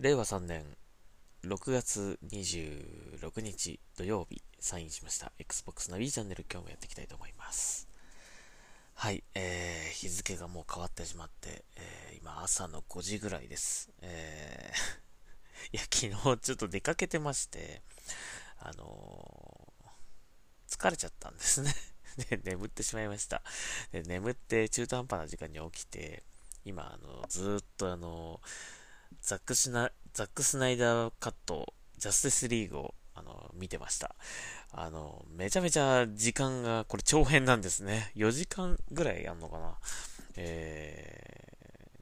令和3年6月26日土曜日、サインしました Xbox ナビチャンネル、今日もやっていきたいと思います。はい、日付がもう変わってしまって、今朝の5時ぐらいです。いや、昨日ちょっと出かけてまして、疲れちゃったんですね。で、眠ってしまいました。で、眠って中途半端な時間に起きて、今、ずっとザックスナイダーカット、ジャスティスリーグを見てました。めちゃめちゃ時間が、これ長編なんですね。4時間ぐらいあんのかな。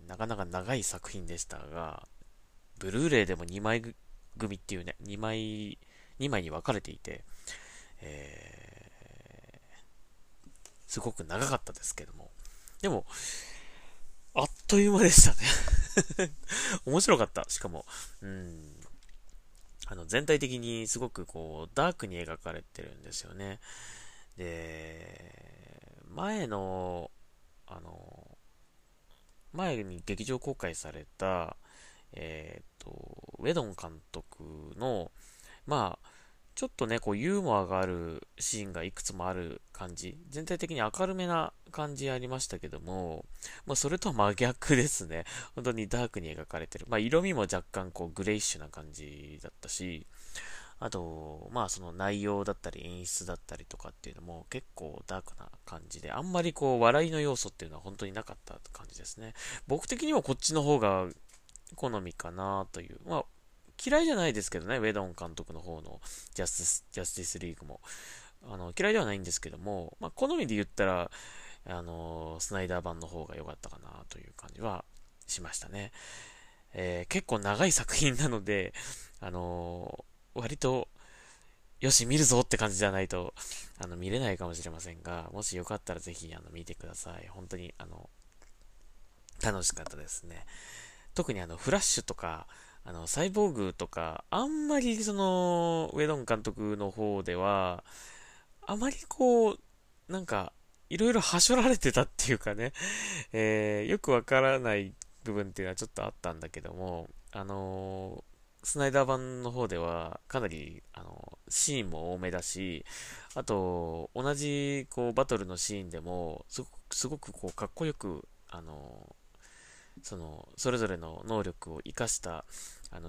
なかなか長い作品でしたが、ブルーレイでも2枚組っていうね、2枚に分かれていて、すごく長かったですけども。でも、あっという間でしたね。面白かった。しかも、全体的にすごくこうダークに描かれてるんですよね。で、前に劇場公開された、ウェドン監督の、まあ、ちょっとね、こうユーモアがあるシーンがいくつもある感じ、全体的に明るめな感じありましたけども、まあ、それとは真逆ですね。本当にダークに描かれてる。まあ、色味も若干こうグレイッシュな感じだったし、あと、まあ、その内容だったり演出だったりとかっていうのも結構ダークな感じで、あんまりこう笑いの要素っていうのは本当になかった感じですね。僕的にはこっちの方が好みかなという。まあ嫌いじゃないですけどね、ウェドン監督の方のジャスティスリーグも。嫌いではないんですけども、まあ、好みで言ったら、スナイダー版の方が良かったかなという感じはしましたね。結構長い作品なので、割と、よし、見るぞって感じじゃないと、見れないかもしれませんが、もしよかったらぜひ、見てください。本当に、楽しかったですね。特にフラッシュとか、サイボーグとか、あんまりその、ウェドン監督の方では、あまりこう、なんか、いろいろはしょられてたっていうかね、よくわからない部分っていうのはちょっとあったんだけども、スナイダー版の方では、かなり、シーンも多めだし、あと、同じ、こう、バトルのシーンでも、すごくこう、かっこよく、それぞれの能力を生かした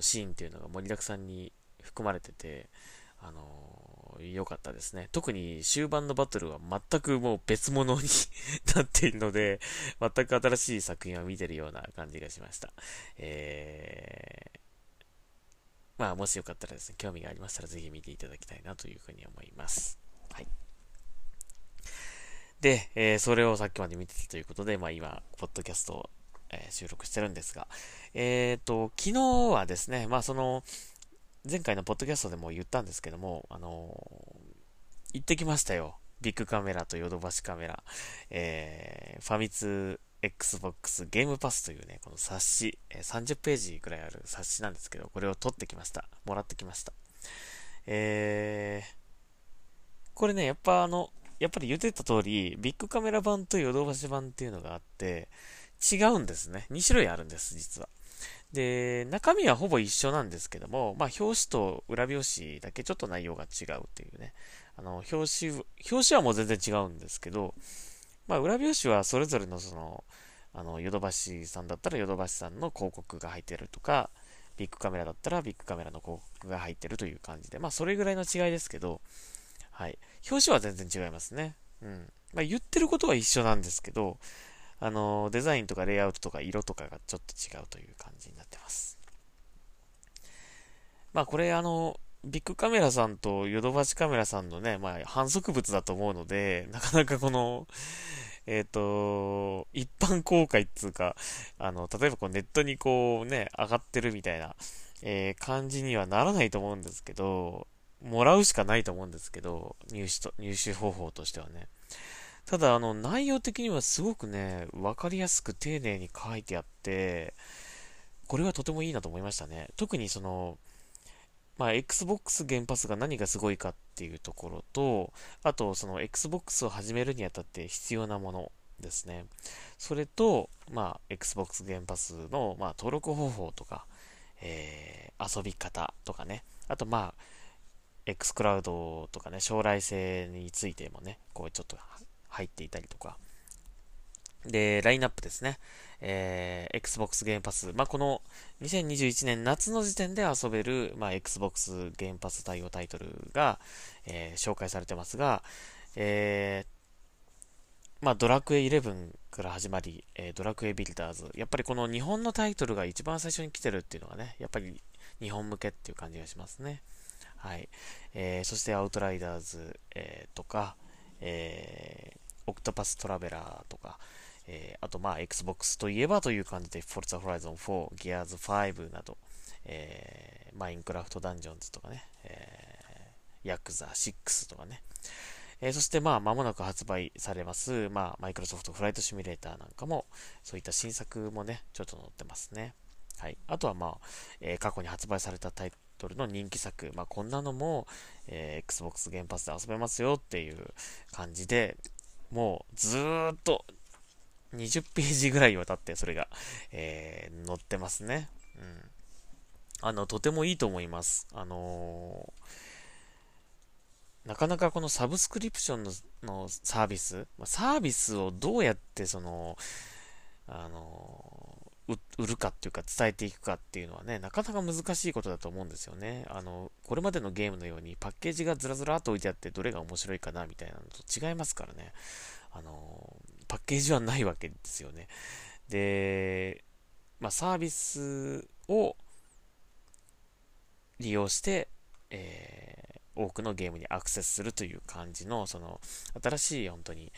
シーンっていうのが盛りだくさんに含まれてて、良かったですね。特に終盤のバトルは全くもう別物になっているので、全く新しい作品を見てるような感じがしました。まあ、もしよかったらですね、興味がありましたらぜひ見ていただきたいなというふうに思います。はい。で、それをさっきまで見てたということで、まあ今、ポッドキャストを収録してるんですが、昨日はですね、まあその前回のポッドキャストでも言ったんですけども、行ってきましたよ。ビッグカメラとヨドバシカメラ、ファミ通 Xbox Game Pass というね、この冊子、30ページくらいある冊子なんですけど、これを取ってきました。もらってきました。これね、やっぱり言ってた通り、ビッグカメラ版とヨドバシ版っていうのがあって、違うんですね。2種類あるんです、実は。で、中身はほぼ一緒なんですけども、まあ、表紙と裏表紙だけちょっと内容が違うっていうね。表紙はもう全然違うんですけど、まあ、裏表紙はそれぞれのその、ヨドバシさんだったらヨドバシさんの広告が入ってるとか、ビッグカメラだったらビッグカメラの広告が入ってるという感じで、まあ、それぐらいの違いですけど、はい。表紙は全然違いますね。まあ、言ってることは一緒なんですけど、デザインとかレイアウトとか色とかがちょっと違うという感じになってます。まあこれビッグカメラさんとヨドバシカメラさんのね、まあ反則物だと思うので、なかなかこの、一般公開っていうか、例えばこうネットにこうね、上がってるみたいな、感じにはならないと思うんですけど、もらうしかないと思うんですけど、入手方法としてはね。ただ、内容的にはすごくね、わかりやすく丁寧に書いてあって、これはとてもいいなと思いましたね。特にその、まあ、Xbox ゲームパスが何がすごいかっていうところと、あと、その Xbox を始めるにあたって必要なものですね。それと、まあ、Xbox ゲームパスの、まあ、登録方法とか、遊び方とかね、あとまあ X クラウドとかね、将来性についてもね、こうちょっと入っていたりとかで、ラインナップですね、Xbox Game Pass、まあ、この2021年夏の時点で遊べる、まあ、Xbox Game Pass 対応タイトルが、紹介されてますが、まあ、ドラクエ11から始まり、ドラクエビルダーズ、やっぱりこの日本のタイトルが一番最初に来てるっていうのがね、やっぱり日本向けっていう感じがしますね。はい。そしてアウトライダーズ、とか、オクトパストラベラーとか、あとまあ Xbox といえばという感じで Forza Horizon 4、Gears 5など、マインクラフトダンジョンズとかね、ヤクザ6とかね、そしてまあ間もなく発売されます、まあ、マイクロソフトフライトシミュレーターなんかもそういった新作もねちょっと載ってますね。はい、あとはまあ、過去に発売されたタイトルの人気作、まあ、こんなのも、Xbox ゲームパスで遊べますよっていう感じで、もうずーっと20ページぐらいわたってそれが、載ってますね。うん、とてもいいと思います。なかなかこのサブスクリプションのサービス、サービスをどうやって売るかっていうか伝えていくかっていうのはね、なかなか難しいことだと思うんですよね。これまでのゲームのようにパッケージがずらずらっと置いてあってどれが面白いかなみたいなのと違いますからね。パッケージはないわけですよね。で、まあ、サービスを利用して、多くのゲームにアクセスするという感じの、その新しい本当に、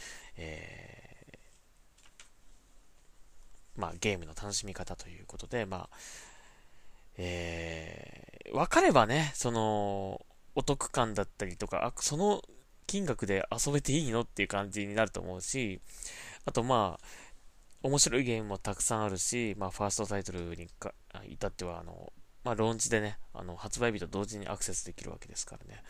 まあ、ゲームの楽しみ方ということで、まあ分かればね、そのお得感だったりとか、その金額で遊べていいのっていう感じになると思うし、あとまあ面白いゲームもたくさんあるし、まあ、ファーストタイトルに至ってはまあ、ローンチでね、発売日と同時にアクセスできるわけですからね。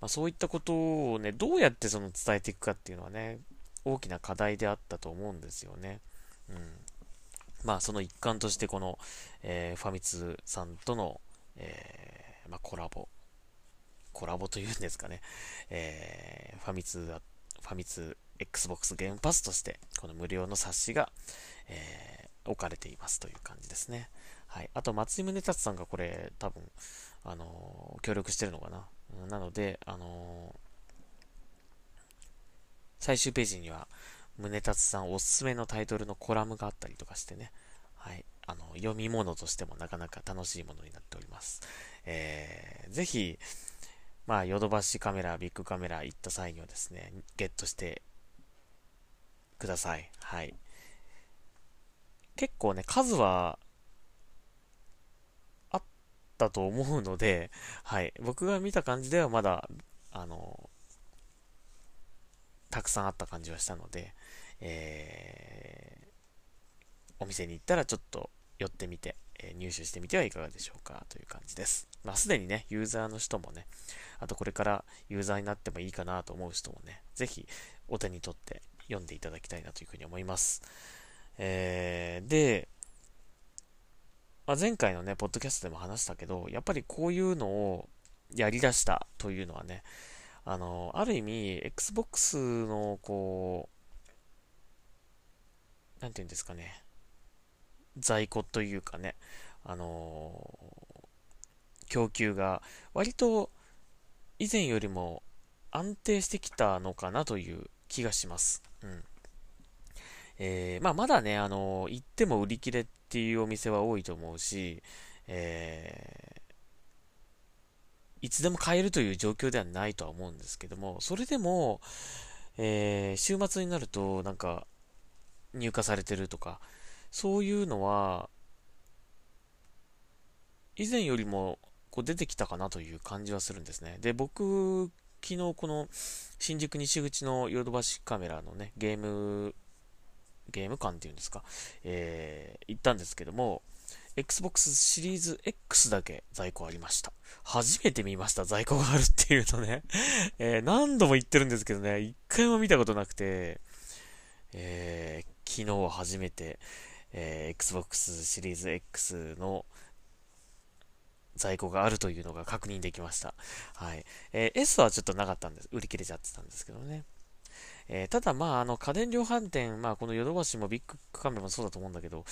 まあ、そういったことをね、どうやってその伝えていくかっていうのはね、大きな課題であったと思うんですよね。うん。まあ、その一環として、この、ファミ通さんとの、まあ、コラボというんですかね、ファミ通 Xbox ゲームパスとして、この無料の冊子が、置かれていますという感じですね。はい、あと松井宗達さんがこれ多分、協力してるのかな。なので、最終ページには宗達さんおすすめのタイトルのコラムがあったりとかしてね、はい、読み物としてもなかなか楽しいものになっております。ぜひ、まあ、ヨドバシカメラ、ビッグカメラ行った際にはですね、ゲットしてください。はい、結構ね、数はだと思うので、はい、僕が見た感じではまだたくさんあった感じはしたので、お店に行ったらちょっと寄ってみて、入手してみてはいかがでしょうかという感じです。まあ、すでにねユーザーの人もね、あとこれからユーザーになってもいいかなと思う人もね、ぜひお手に取って読んでいただきたいなというふうに思います。で、まあ、前回のね、ポッドキャストでも話したけど、やっぱりこういうのをやり出したというのはね、ある意味、Xbox のこう、なんていうんですかね、在庫というかね、供給が割と以前よりも安定してきたのかなという気がします。うん。まあ、まだね、行っても売り切れっていうお店は多いと思うし、いつでも買えるという状況ではないとは思うんですけども、それでも、週末になるとなんか入荷されてるとか、そういうのは以前よりもこう出てきたかなという感じはするんですね。で、僕昨日この新宿西口のヨドバシカメラのね、ゲーム館っていうんですか、行ったんですけども、 Xbox シリーズ X だけ在庫ありました。初めて見ました、在庫があるっていうのね、何度も言ってるんですけどね、一回も見たことなくて、昨日は初めて、Xbox シリーズ X の在庫があるというのが確認できました。はい。S はちょっとなかったんです。売り切れちゃってたんですけどね。ただ、家電量販店、このヨドバシもビッグカメもそうだと思うんだけど、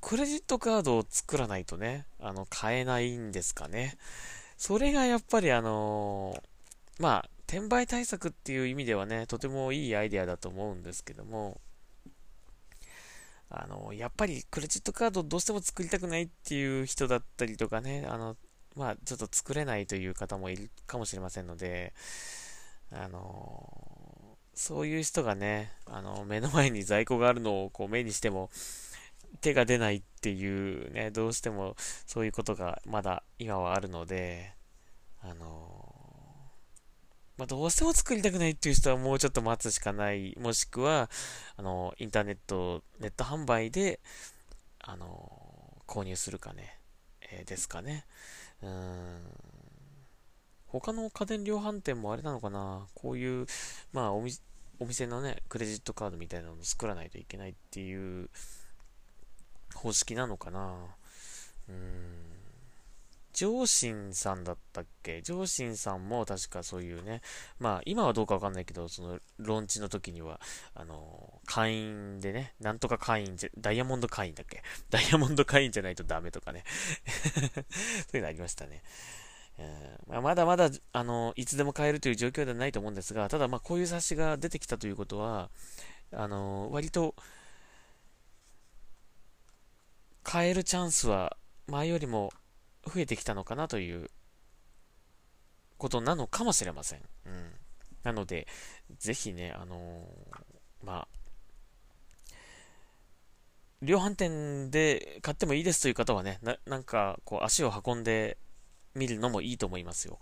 クレジットカードを作らないとね、買えないんですかね。それがやっぱり転売対策っていう意味ではね、とてもいいアイデアだと思うんですけども、やっぱりクレジットカードをどうしても作りたくないっていう人だったりとかね、ちょっと作れないという方もいるかもしれませんので、そういう人がね、目の前に在庫があるのをこう目にしても手が出ないっていうね、どうしてもそういうことがまだ今はあるので、どうしても作りたくないっていう人はもうちょっと待つしかない。もしくは、インターネット、ネット販売で、購入するかね、ですかね。他の家電量販店もあれなのかな、こういう、お店のね、クレジットカードみたいなのを作らないといけないっていう方式なのかな。上信さんだったっけ？上信さんも確かそういうね、今はどうかわかんないけど、その、ローンチの時には、会員でね、なんとか会員、ダイヤモンド会員だっけ？ダイヤモンド会員じゃないとダメとかね。そういうのありましたね。まだまだ、いつでも買えるという状況ではないと思うんですが、ただ、こういう冊子が出てきたということは、割と、買えるチャンスは、前よりも、増えてきたのかなということなのかもしれません。なので、ぜひね、量販店で買ってもいいですという方はね、なんかこう足を運んでみるのもいいと思いますよ。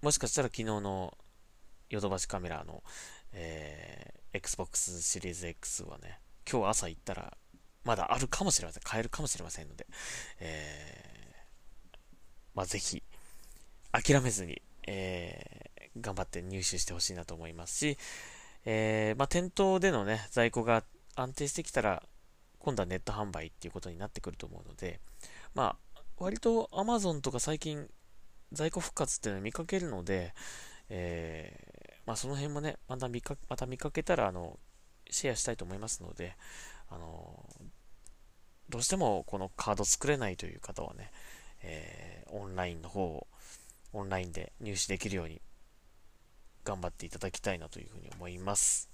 もしかしたら昨日のヨドバシカメラの、Xbox シリーズ X はね、今日朝行ったら、まだあるかもしれません。買えるかもしれませんので。ぜひ、諦めずに、頑張って入手してほしいなと思いますし、店頭でのね、在庫が安定してきたら、今度はネット販売っていうことになってくると思うので、割と Amazon とか最近、在庫復活っていうのを見かけるので、その辺もね、また見かけたら、シェアしたいと思いますので、どうしてもこのカード作れないという方はね、オンラインで入手できるように頑張っていただきたいなというふうに思います。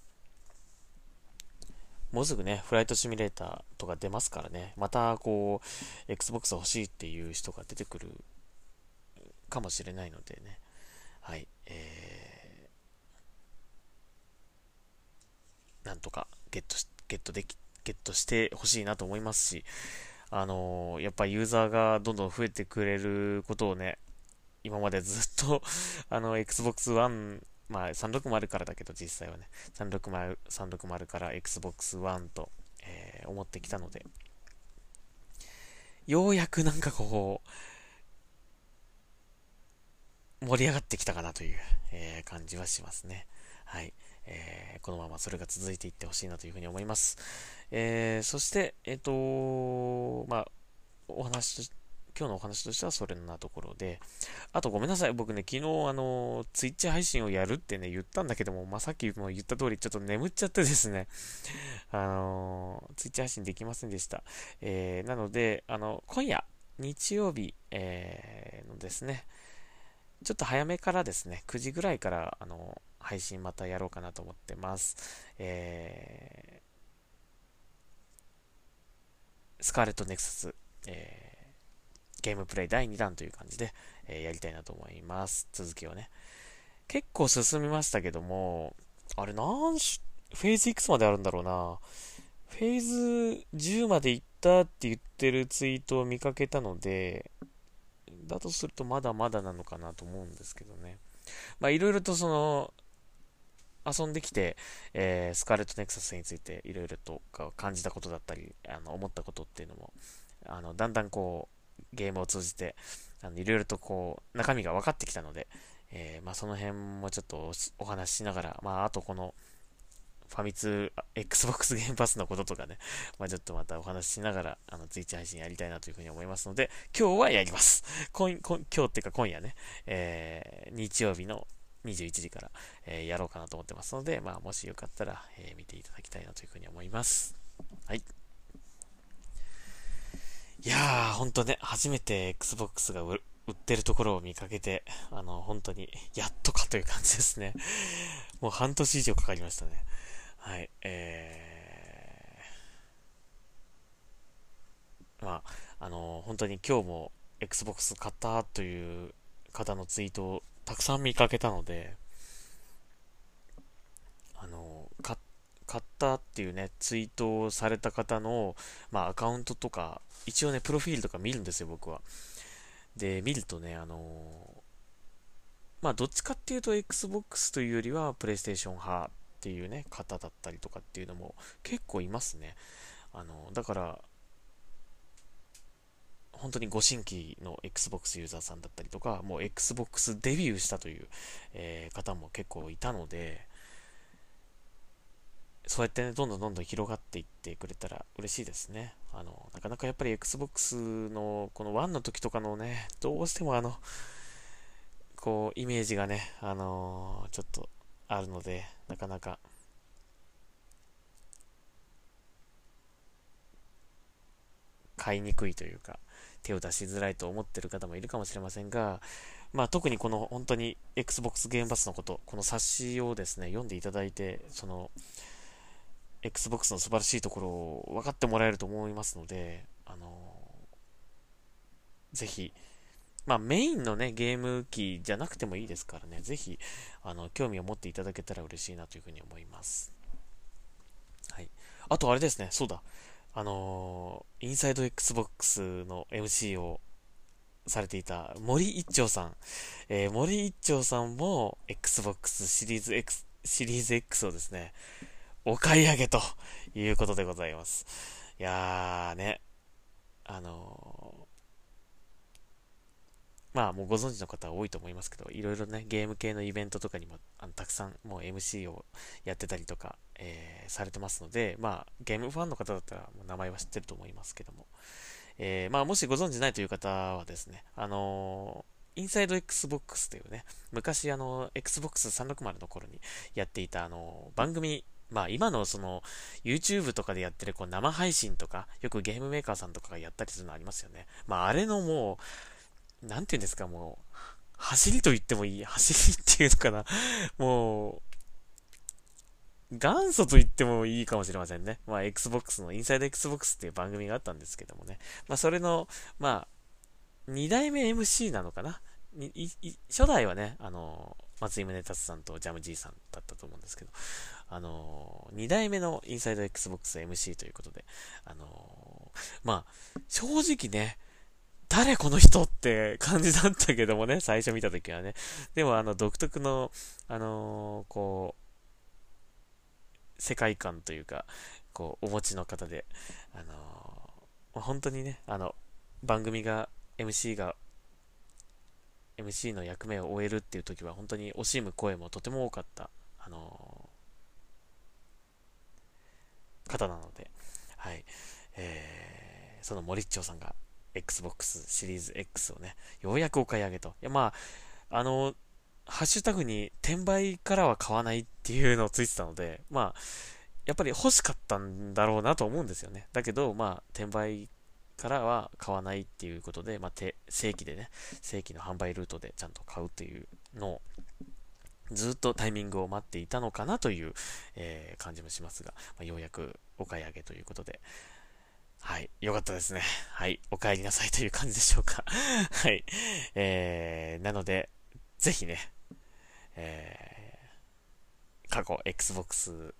もうすぐね、フライトシミュレーターとか出ますからね、またこう、Xbox 欲しいっていう人が出てくるかもしれないのでね、はい、なんとかゲットしてほしいなと思いますし、やっぱりユーザーがどんどん増えてくれることをね、今までずっと、Xbox One、360からだけど実際はね、360から Xbox One と、思ってきたので、ようやくなんかこう、盛り上がってきたかなという、感じはしますね。はい。このままそれが続いていってほしいなというふうに思います。そして、今日のお話としてはそれなところで、あとごめんなさい、僕ね、昨日、Twitch 配信をやるってね、言ったんだけども、さっきも言った通り、ちょっと眠っちゃってですね、Twitch 配信できませんでした。なので、今夜、日曜日、のですね、ちょっと早めからですね、9時ぐらいから、配信またやろうかなと思ってます。スカーレットネクサス、ゲームプレイ第2弾という感じで、やりたいなと思います。続きをね。結構進みましたけども、フェーズいくつまであるんだろうな。フェーズ10までいったって言ってるツイートを見かけたので、だとするとまだまだなのかなと思うんですけどね。いろいろと遊んできて、スカーレットネクサスについていろいろと感じたことだったり、思ったことっていうのも、だんだんこう、ゲームを通じて、いろいろとこう、中身が分かってきたので、その辺もちょっとお話ししながら、あとこの、ファミ通、Xbox Game Pass のこととかね、まあ、ちょっとまたお話ししながら、Twitch 配信やりたいなというふうに思いますので、今日はやります。今日っていうか今夜ね、日曜日の21時から、やろうかなと思ってますので、まあ、もしよかったら、見ていただきたいなというふうに思います。はい。いやー、ほんとね、初めて Xbox が売ってるところを見かけて、本当に、やっとかという感じですね。もう半年以上かかりましたね。はい、まあ、本当に今日も Xbox 買ったという方のツイートをたくさん見かけたので、買ったっていうね、ツイートをされた方の、まあ、アカウントとか、一応ね、プロフィールとか見るんですよ、僕は。で、見るとね、まあ、どっちかっていうと Xbox というよりは PlayStation 派っていうね、方だったりとかっていうのも結構いますね。だから、本当にご新規の Xbox ユーザーさんだったりとか、もう Xbox デビューしたという、方も結構いたので、そうやってね、どんどん広がっていってくれたら嬉しいですね。なかなかやっぱり Xbox のこの1の時とかのね、どうしてもこう、イメージがね、ちょっとあるので、なかなか、買いにくいというか、手を出しづらいと思ってる方もいるかもしれませんが、まあ特にこの本当に Xbox ゲームパスのこと、この冊子をですね、読んでいただいて、その、Xbox の素晴らしいところを分かってもらえると思いますので、ぜひ、まあメインのね、ゲーム機じゃなくてもいいですからね、ぜひ、興味を持っていただけたら嬉しいなというふうに思います。はい。あとあれですね、そうだ。インサイド Xbox の MC をされていた森一丁さん。森一丁さんも Xbox シリーズ X をですね、お買い上げということでございます。いやーね、まあもうご存知の方は多いと思いますけど、いろいろね、ゲーム系のイベントとかにもたくさんもう MC をやってたりとか、されてますので、まあゲームファンの方だったらもう名前は知ってると思いますけども、まあもしご存知ないという方はですね、インサイド Xbox というね、昔Xbox 360の頃にやっていた番組、まあ今のその YouTube とかでやってるこう生配信とか、よくゲームメーカーさんとかがやったりするのありますよね。まああれのもう、なんていうんですか、もう、走りと言ってもいい、走りっていうのかな。もう、元祖と言ってもいいかもしれませんね。まあ Xbox の、インサイド Xbox っていう番組があったんですけどもね。まあそれの、まあ、2代目 MC なのかな。初代はね、松井宗達さんとジャム G さんだったと思うんですけど、2代目のインサイド Xbox MC ということで、まあ、正直ね、誰この人って感じだったけどもね、最初見たときはね。でも独特の、こう、世界観というか、こう、お持ちの方で、本当にね、番組が、MC の役目を終えるっていう時は本当に惜しむ声もとても多かった、方なので、はい、その森町さんが Xbox シリーズ X をね、ようやくお買い上げと。いや、まあ、ハッシュタグに転売からは買わないっていうのをついてたので、まあ、やっぱり欲しかったんだろうなと思うんですよね。だけど、まあ、転売からは買わないっていうことで、まあ、正規でね、正規の販売ルートでちゃんと買うっていうのを、ずっとタイミングを待っていたのかなという、感じもしますが、まあ、ようやくお買い上げということで、はい、よかったですね。はい、お帰りなさいという感じでしょうか。はい、なので、ぜひね、過去 Xbox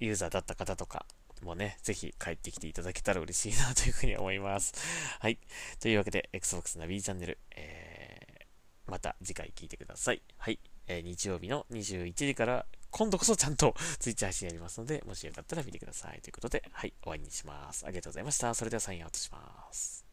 ユーザーだった方とか、もね、ぜひ帰ってきていただけたら嬉しいなというふうに思います。はい。というわけで、Xbox ナビーチャンネル、また次回聞いてください。はい。日曜日の21時から、今度こそちゃんと Twitch 配信やりますので、もしよかったら見てください。ということで、はい。終わりにします。ありがとうございました。それではサインアウトします。